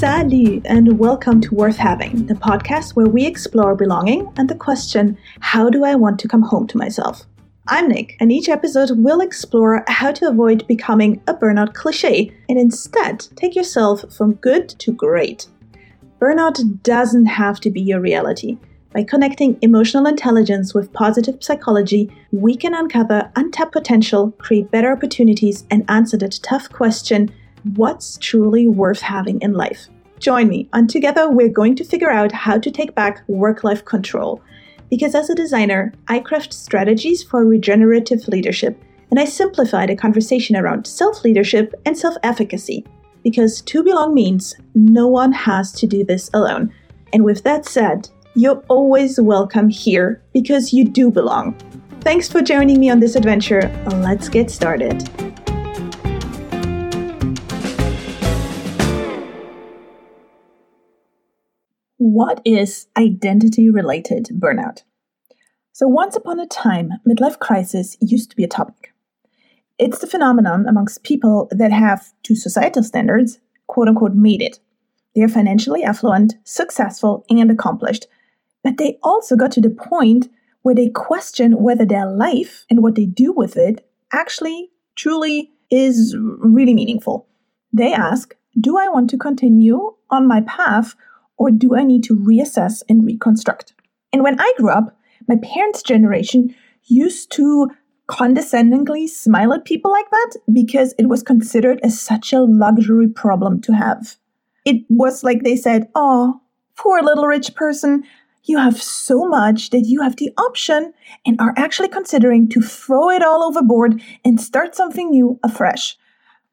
Salut and welcome to Worth Having, the podcast where we explore belonging and the question, how do I want to come home to myself? I'm Nick, and each episode will explore how to avoid becoming a burnout cliche and instead take yourself from good to great. Burnout doesn't have to be your reality. By connecting emotional intelligence with positive psychology, we can uncover untapped potential, create better opportunities, and answer the tough question, what's truly worth having in life? Join me, and together we're going to figure out how to take back work-life control. Because as a designer, I craft strategies for regenerative leadership, and I simplified a conversation around self-leadership and self-efficacy. Because to belong means no one has to do this alone. And with that said, you're always welcome here because you do belong. Thanks for joining me on this adventure. Let's get started. What is identity-related burnout? So once upon a time, midlife crisis used to be a topic. It's the phenomenon amongst people that have, to societal standards, quote-unquote made it. They're financially affluent, successful, and accomplished. But they also got to the point where they question whether their life and what they do with it actually, truly is really meaningful. They ask, do I want to continue on my path or do I need to reassess and reconstruct? And when I grew up, my parents' generation used to condescendingly smile at people like that because it was considered as such a luxury problem to have. It was like they said, oh, poor little rich person, you have so much that you have the option and are actually considering to throw it all overboard and start something new afresh.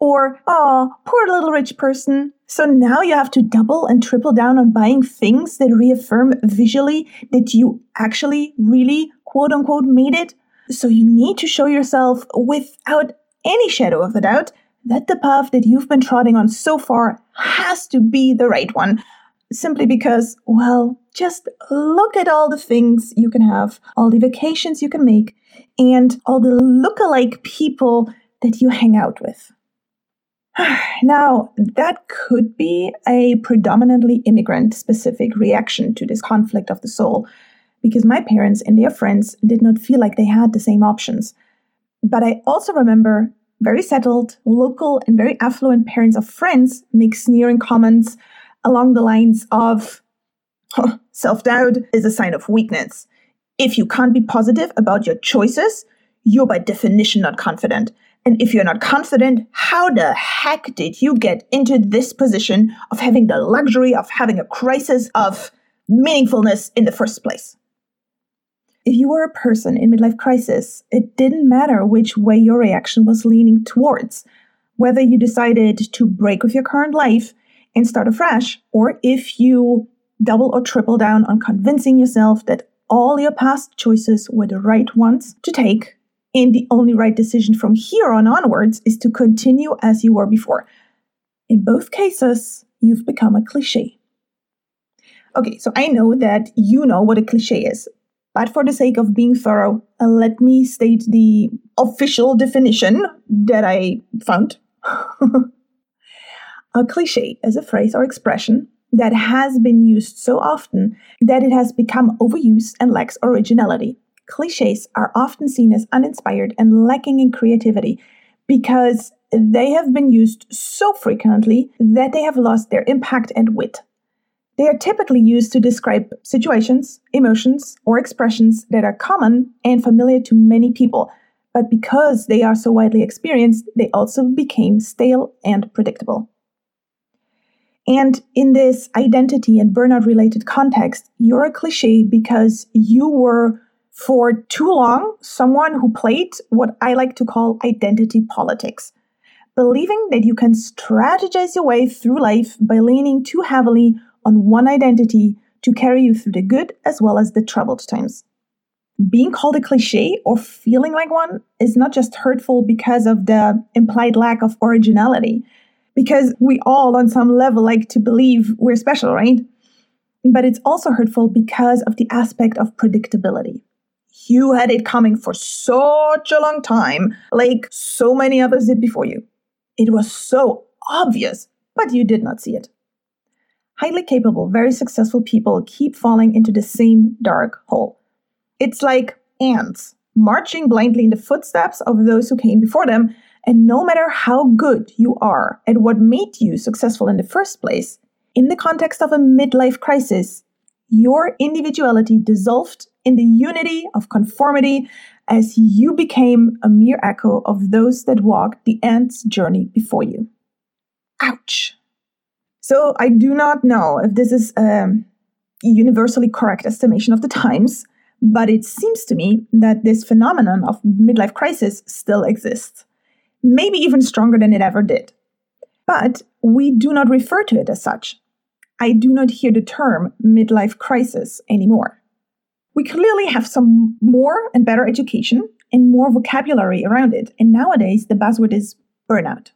Or, oh, poor little rich person, so now you have to double and triple down on buying things that reaffirm visually that you actually really, quote unquote, made it. So you need to show yourself without any shadow of a doubt that the path that you've been trotting on so far has to be the right one. Simply because, well, just look at all the things you can have, all the vacations you can make, and all the lookalike people that you hang out with. Now, that could be a predominantly immigrant-specific reaction to this conflict of the soul, because my parents and their friends did not feel like they had the same options. But I also remember very settled, local, and very affluent parents of friends make sneering comments along the lines of, self-doubt is a sign of weakness. If you can't be positive about your choices, you're by definition not confident. And if you're not confident, how the heck did you get into this position of having the luxury of having a crisis of meaningfulness in the first place? If you were a person in midlife crisis, it didn't matter which way your reaction was leaning towards, whether you decided to break with your current life and start afresh, or if you double or triple down on convincing yourself that all your past choices were the right ones to take, and the only right decision from here on onwards is to continue as you were before. In both cases, you've become a cliche. Okay, so I know that you know what a cliche is, but for the sake of being thorough, let me state the official definition that I found. A cliche is a phrase or expression that has been used so often that it has become overused and lacks originality. Clichés are often seen as uninspired and lacking in creativity because they have been used so frequently that they have lost their impact and wit. They are typically used to describe situations, emotions, or expressions that are common and familiar to many people, but because they are so widely experienced, they also became stale and predictable. And in this identity and burnout-related context, you're a cliché because you were for too long someone who played what I like to call identity politics, believing that you can strategize your way through life by leaning too heavily on one identity to carry you through the good as well as the troubled times. Being called a cliché or feeling like one is not just hurtful because of the implied lack of originality, because we all on some level like to believe we're special, right? But it's also hurtful because of the aspect of predictability. You had it coming for such a long time, like so many others did before you. It was so obvious, but you did not see it. highly capable, very successful people keep falling into the same dark hole. It's like ants marching blindly in the footsteps of those who came before them, and no matter how good you are at what made you successful in the first place, in the context of a midlife crisis, your individuality dissolved in the unity of conformity as you became a mere echo of those that walked the ant's journey before you. Ouch! So I do not know if this is a universally correct estimation of the times, but it seems to me that this phenomenon of midlife crisis still exists, maybe even stronger than it ever did. But we do not refer to it as such. I do not hear the term midlife crisis anymore. We clearly have some more and better education and more vocabulary around it, and nowadays the buzzword is burnout.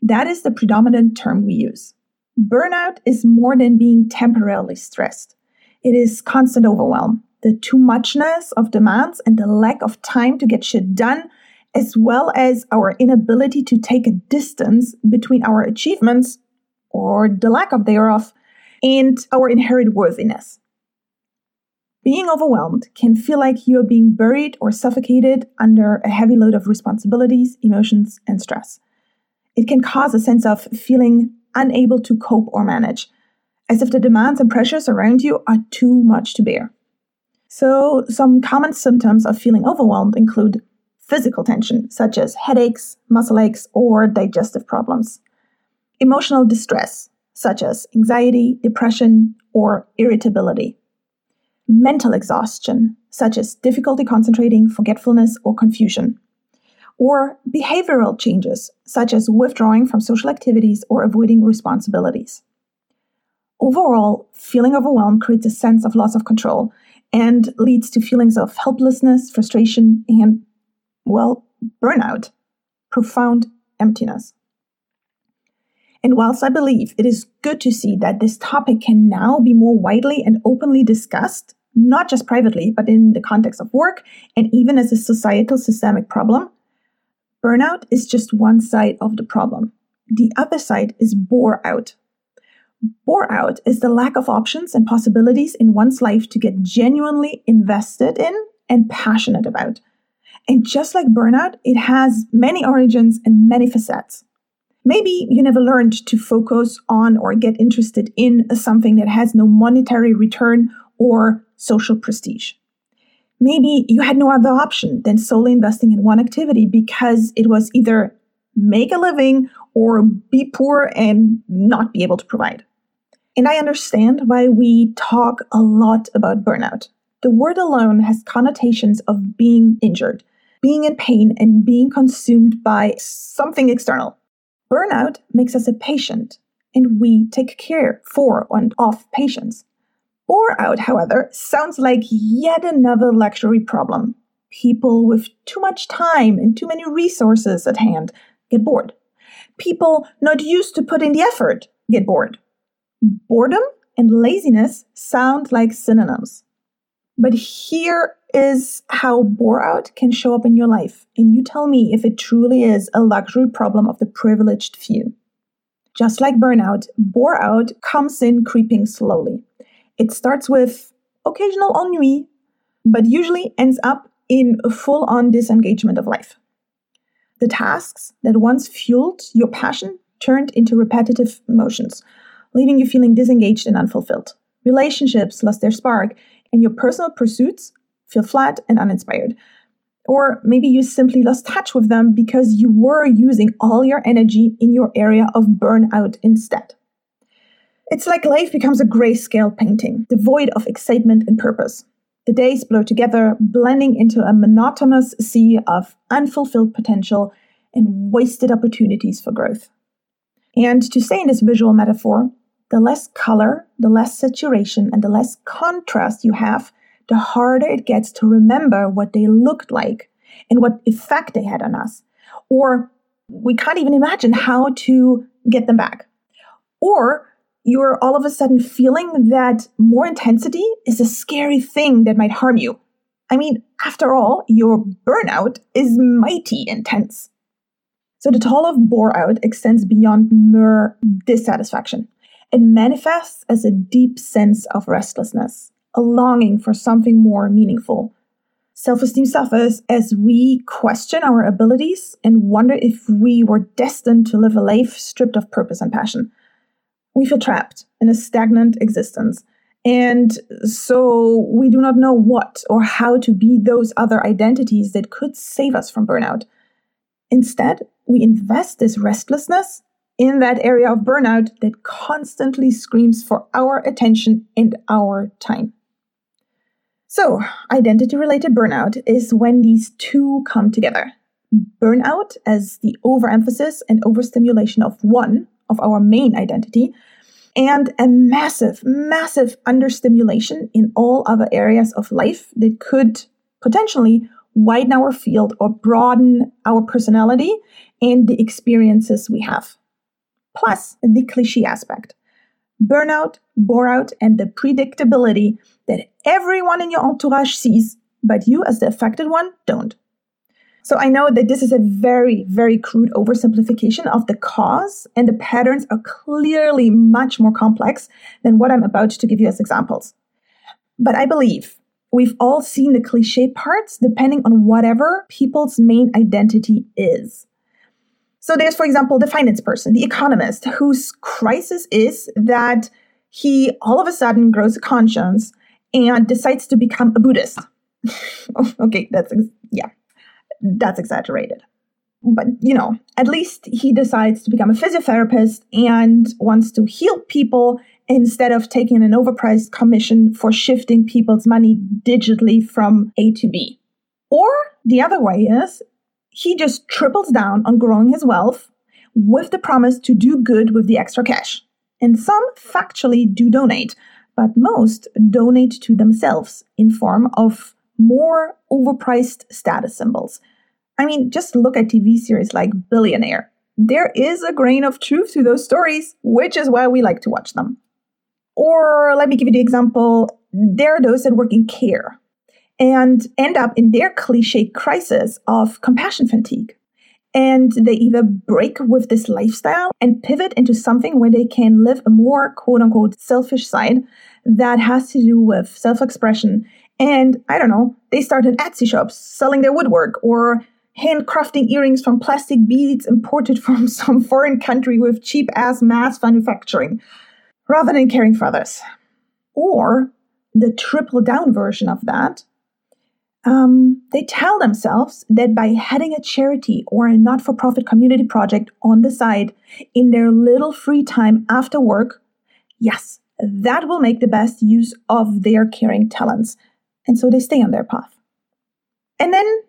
That is the predominant term we use. Burnout is more than being temporarily stressed. It is constant overwhelm, the too muchness of demands and the lack of time to get shit done, as well as our inability to take a distance between our achievements, or the lack of thereof, and our inherent worthiness. Being overwhelmed can feel like you're being buried or suffocated under a heavy load of responsibilities, emotions, and stress. It can cause a sense of feeling unable to cope or manage, as if the demands and pressures around you are too much to bear. So, some common symptoms of feeling overwhelmed include physical tension, such as headaches, muscle aches, or digestive problems. Emotional distress, such as anxiety, depression, or irritability. Mental exhaustion, such as difficulty concentrating, forgetfulness, or confusion. Or behavioral changes, such as withdrawing from social activities or avoiding responsibilities. Overall, feeling overwhelmed creates a sense of loss of control and leads to feelings of helplessness, frustration, and, well, burnout, profound emptiness. And whilst I believe it is good to see that this topic can now be more widely and openly discussed, not just privately, but in the context of work and even as a societal systemic problem, burnout is just one side of the problem. The other side is bore out. Bore out is the lack of options and possibilities in one's life to get genuinely invested in and passionate about. And just like burnout, it has many origins and many facets. Maybe you never learned to focus on or get interested in something that has no monetary return or social prestige. Maybe you had no other option than solely investing in one activity because it was either make a living or be poor and not be able to provide. And I understand why we talk a lot about burnout. The word alone has connotations of being injured, being in pain, and being consumed by something external. Burnout makes us a patient, and we take care for and of patients. Bore out, however, sounds like yet another luxury problem. People with too much time and too many resources at hand get bored. People not used to put in the effort get bored. Boredom and laziness sound like synonyms. But here is how bore out can show up in your life, and you tell me if it truly is a luxury problem of the privileged few. Just like burnout, bore out comes in creeping slowly. It starts with occasional ennui, but usually ends up in a full-on disengagement of life. The tasks that once fueled your passion turned into repetitive motions, leaving you feeling disengaged and unfulfilled. Relationships lost their spark, and your personal pursuits feel flat and uninspired. Or maybe you simply lost touch with them because you were using all your energy in your area of burnout instead. It's like life becomes a grayscale painting, devoid of excitement and purpose. The days blur together, blending into a monotonous sea of unfulfilled potential and wasted opportunities for growth. And to stay in this visual metaphor, the less color, the less saturation, and the less contrast you have, the harder it gets to remember what they looked like and what effect they had on us. Or we can't even imagine how to get them back. Or you're all of a sudden feeling that more intensity is a scary thing that might harm you. I mean, after all, your burnout is mighty intense. So the toll of bore out extends beyond mere dissatisfaction. It manifests as a deep sense of restlessness, a longing for something more meaningful. Self-esteem suffers as we question our abilities and wonder if we were destined to live a life stripped of purpose and passion. We feel trapped in a stagnant existence, and so we do not know what or how to be those other identities that could save us from burnout. Instead, we invest this restlessness in that area of burnout that constantly screams for our attention and our time. So, identity-related burnout is when these two come together. Burnout as the overemphasis and overstimulation of one of our main identity, and a massive, massive understimulation in all other areas of life that could potentially widen our field or broaden our personality and the experiences we have. Plus, the cliche aspect. Burnout, boreout, and the predictability that everyone in your entourage sees, but you as the affected one don't. So I know that this is a very, very crude oversimplification of the cause, and the patterns are clearly much more complex than what I'm about to give you as examples. But I believe we've all seen the cliche parts depending on whatever people's main identity is. So there's, for example, the finance person, the economist, whose crisis is that he all of a sudden grows a conscience and decides to become a Buddhist. Okay, that's exaggerated. But, at least he decides to become a physiotherapist and wants to heal people instead of taking an overpriced commission for shifting people's money digitally from A to B. Or the other way is, he just triples down on growing his wealth with the promise to do good with the extra cash. And some factually do donate, but most donate to themselves in form of more overpriced status symbols. I mean, just look at TV series like Billionaire. There is a grain of truth to those stories, which is why we like to watch them. Or let me give you the example, there are those that work in care and end up in their cliche crisis of compassion fatigue. And they either break with this lifestyle and pivot into something where they can live a more quote-unquote selfish side that has to do with self-expression. And they start an Etsy shop selling their woodwork or handcrafting earrings from plastic beads imported from some foreign country with cheap-ass mass manufacturing, rather than caring for others. Or the triple-down version of that, they tell themselves that by heading a charity or a not-for-profit community project on the side in their little free time after work, yes, that will make the best use of their caring talents. And so they stay on their path. And then,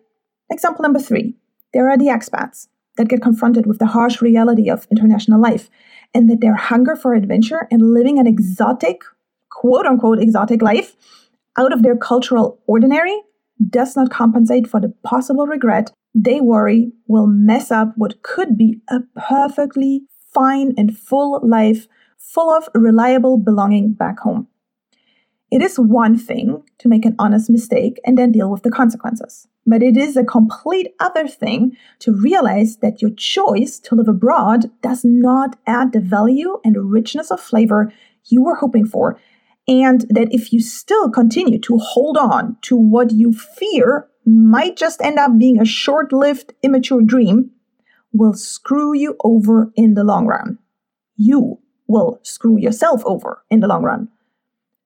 example number 3, there are the expats that get confronted with the harsh reality of international life and that their hunger for adventure and living an exotic, quote-unquote exotic life out of their cultural ordinary does not compensate for the possible regret they worry will mess up what could be a perfectly fine and full life full of reliable belonging back home. It is one thing to make an honest mistake and then deal with the consequences, but it is a complete other thing to realize that your choice to live abroad does not add the value and richness of flavor you were hoping for. And that if you still continue to hold on to what you fear might just end up being a short-lived, immature dream, will screw you over in the long run. You will screw yourself over in the long run.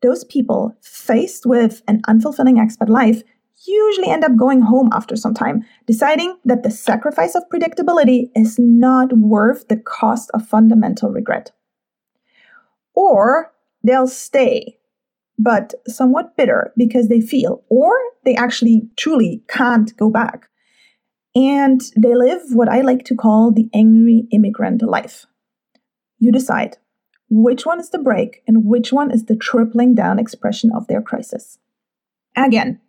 Those people faced with an unfulfilling expat life usually end up going home after some time, deciding that the sacrifice of predictability is not worth the cost of fundamental regret. Or they'll stay, but somewhat bitter because they feel, or they actually truly can't go back. And they live what I like to call the angry immigrant life. You decide which one is the break and which one is the tripling down expression of their crisis. Again,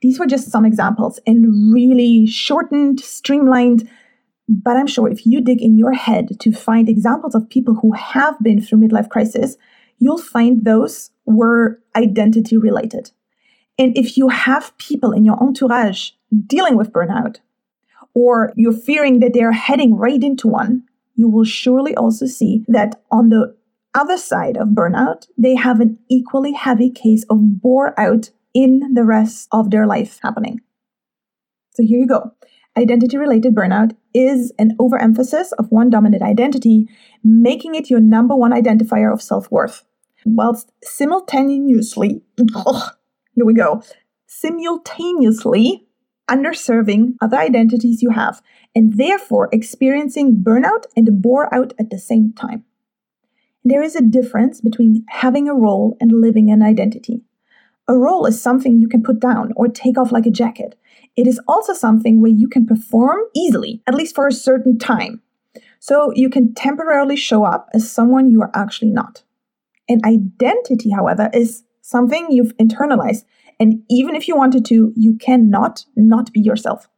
these were just some examples and really shortened, streamlined, but I'm sure if you dig in your head to find examples of people who have been through midlife crisis, you'll find those were identity related. And if you have people in your entourage dealing with burnout, or you're fearing that they're heading right into one, you will surely also see that on the other side of burnout, they have an equally heavy case of bore out in the rest of their life happening. So here you go. Identity-related burnout is an overemphasis of one dominant identity, making it your number one identifier of self-worth, whilst simultaneously underserving other identities you have, and therefore experiencing burnout and bore out at the same time. There is a difference between having a role and living an identity. A role is something you can put down or take off like a jacket. It is also something where you can perform easily, at least for a certain time. So you can temporarily show up as someone you are actually not. An identity, however, is something you've internalized, and even if you wanted to, you cannot not be yourself.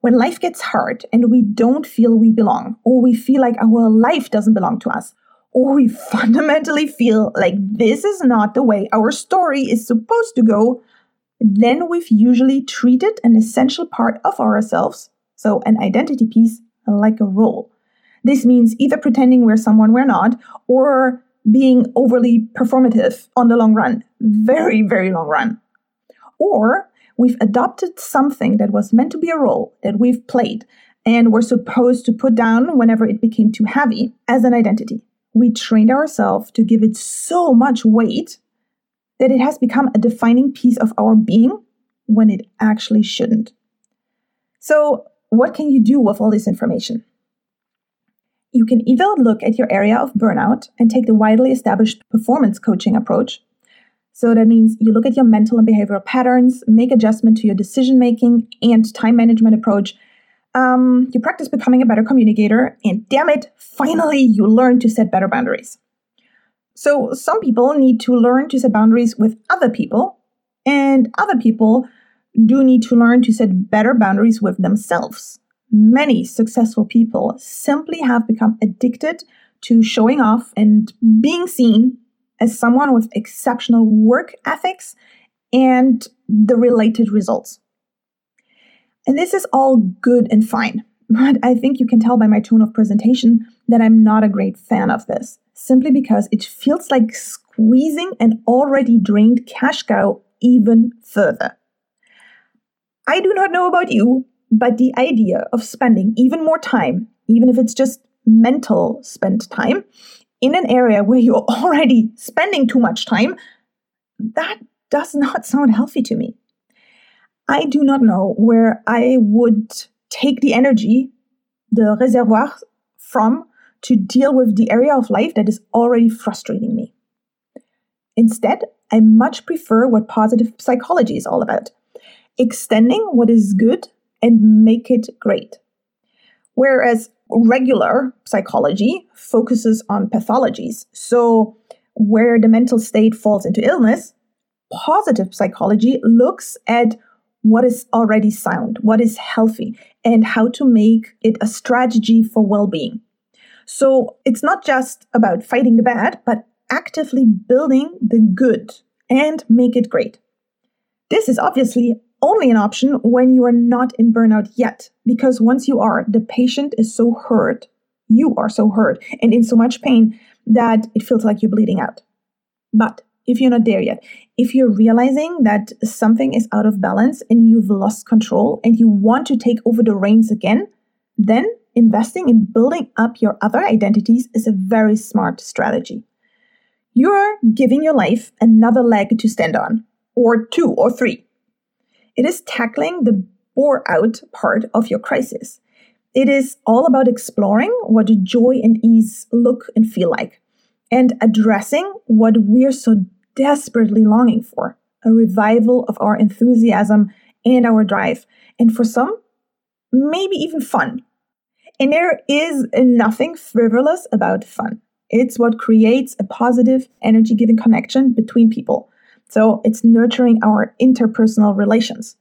When life gets hard and we don't feel we belong, or we feel like our life doesn't belong to us, or we fundamentally feel like this is not the way our story is supposed to go, then we've usually treated an essential part of ourselves, so an identity piece, like a role. This means either pretending we're someone we're not, or being overly performative on the long run, very, very long run. Or we've adopted something that was meant to be a role that we've played and were supposed to put down whenever it became too heavy as an identity. We trained ourselves to give it so much weight that it has become a defining piece of our being when it actually shouldn't. So what can you do with all this information? You can either look at your area of burnout and take the widely established performance coaching approach. So that means you look at your mental and behavioral patterns, make adjustment to your decision-making and time management approach. You practice becoming a better communicator, and damn it, finally you learn to set better boundaries. So some people need to learn to set boundaries with other people, and other people do need to learn to set better boundaries with themselves. Many successful people simply have become addicted to showing off and being seen as someone with exceptional work ethics and the related results. And this is all good and fine, but I think you can tell by my tone of presentation that I'm not a great fan of this, simply because it feels like squeezing an already drained cash cow even further. I do not know about you, but the idea of spending even more time, even if it's just mental spent time, in an area where you're already spending too much time, that does not sound healthy to me. I do not know where I would take the energy, the reservoir from, to deal with the area of life that is already frustrating me. Instead, I much prefer what positive psychology is all about, extending what is good and make it great. Whereas regular psychology focuses on pathologies, so where the mental state falls into illness, positive psychology looks at what is already sound, what is healthy, and how to make it a strategy for well-being. So it's not just about fighting the bad, but actively building the good and make it great. This is obviously only an option when you are not in burnout yet, because once you are, the patient is so hurt, you are so hurt, and in so much pain that it feels like you're bleeding out. But if you're not there yet, if you're realizing that something is out of balance and you've lost control and you want to take over the reins again, then investing in building up your other identities is a very smart strategy. You're giving your life another leg to stand on, or two or three. It is tackling the bore out part of your crisis. It is all about exploring what joy and ease look and feel like, and addressing what we're so desperately longing for, a revival of our enthusiasm and our drive, and for some, maybe even fun. And there is nothing frivolous about fun. It's what creates a positive, energy-giving connection between people. So it's nurturing our interpersonal relations.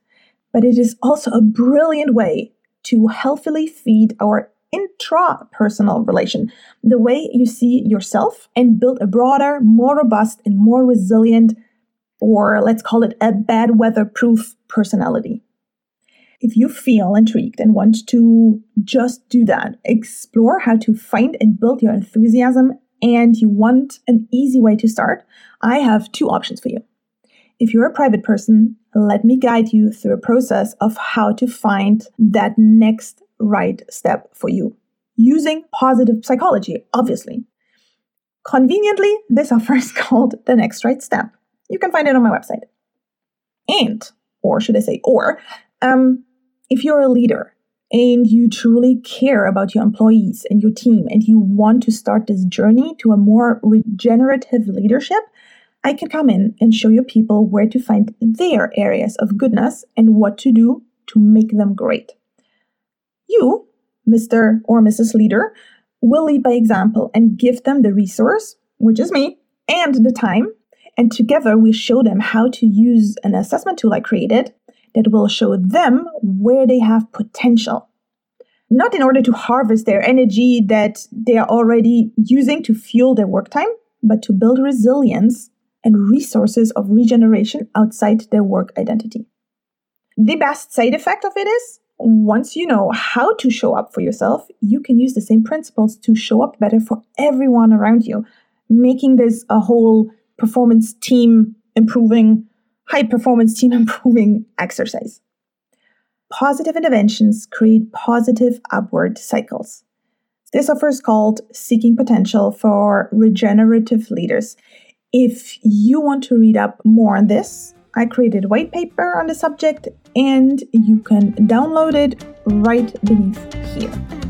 But it is also a brilliant way to healthily feed our intrapersonal relation, the way you see yourself, and build a broader, more robust, and more resilient, or let's call it a bad weather-proof personality. If you feel intrigued and want to just do that, explore how to find and build your enthusiasm and you want an easy way to start, I have two options for you. If you're a private person, let me guide you through a process of how to find that next right step for you, using positive psychology, obviously. Conveniently, this offer is called The Next Right Step. You can find it on my website. If you're a leader and you truly care about your employees and your team and you want to start this journey to a more regenerative leadership, I can come in and show your people where to find their areas of goodness and what to do to make them great. You, Mr. or Mrs. Leader, will lead by example and give them the resource, which is me, and the time. And together we show them how to use an assessment tool I created that will show them where they have potential. Not in order to harvest their energy that they are already using to fuel their work time, but to build resilience and resources of regeneration outside their work identity. The best side effect of it is, once you know how to show up for yourself, you can use the same principles to show up better for everyone around you, making this a whole high performance team improving exercise. Positive interventions create positive upward cycles. This offer is called Seeking Potential for Regenerative Leaders. If you want to read up more on this, I created a white paper on the subject and you can download it right beneath here.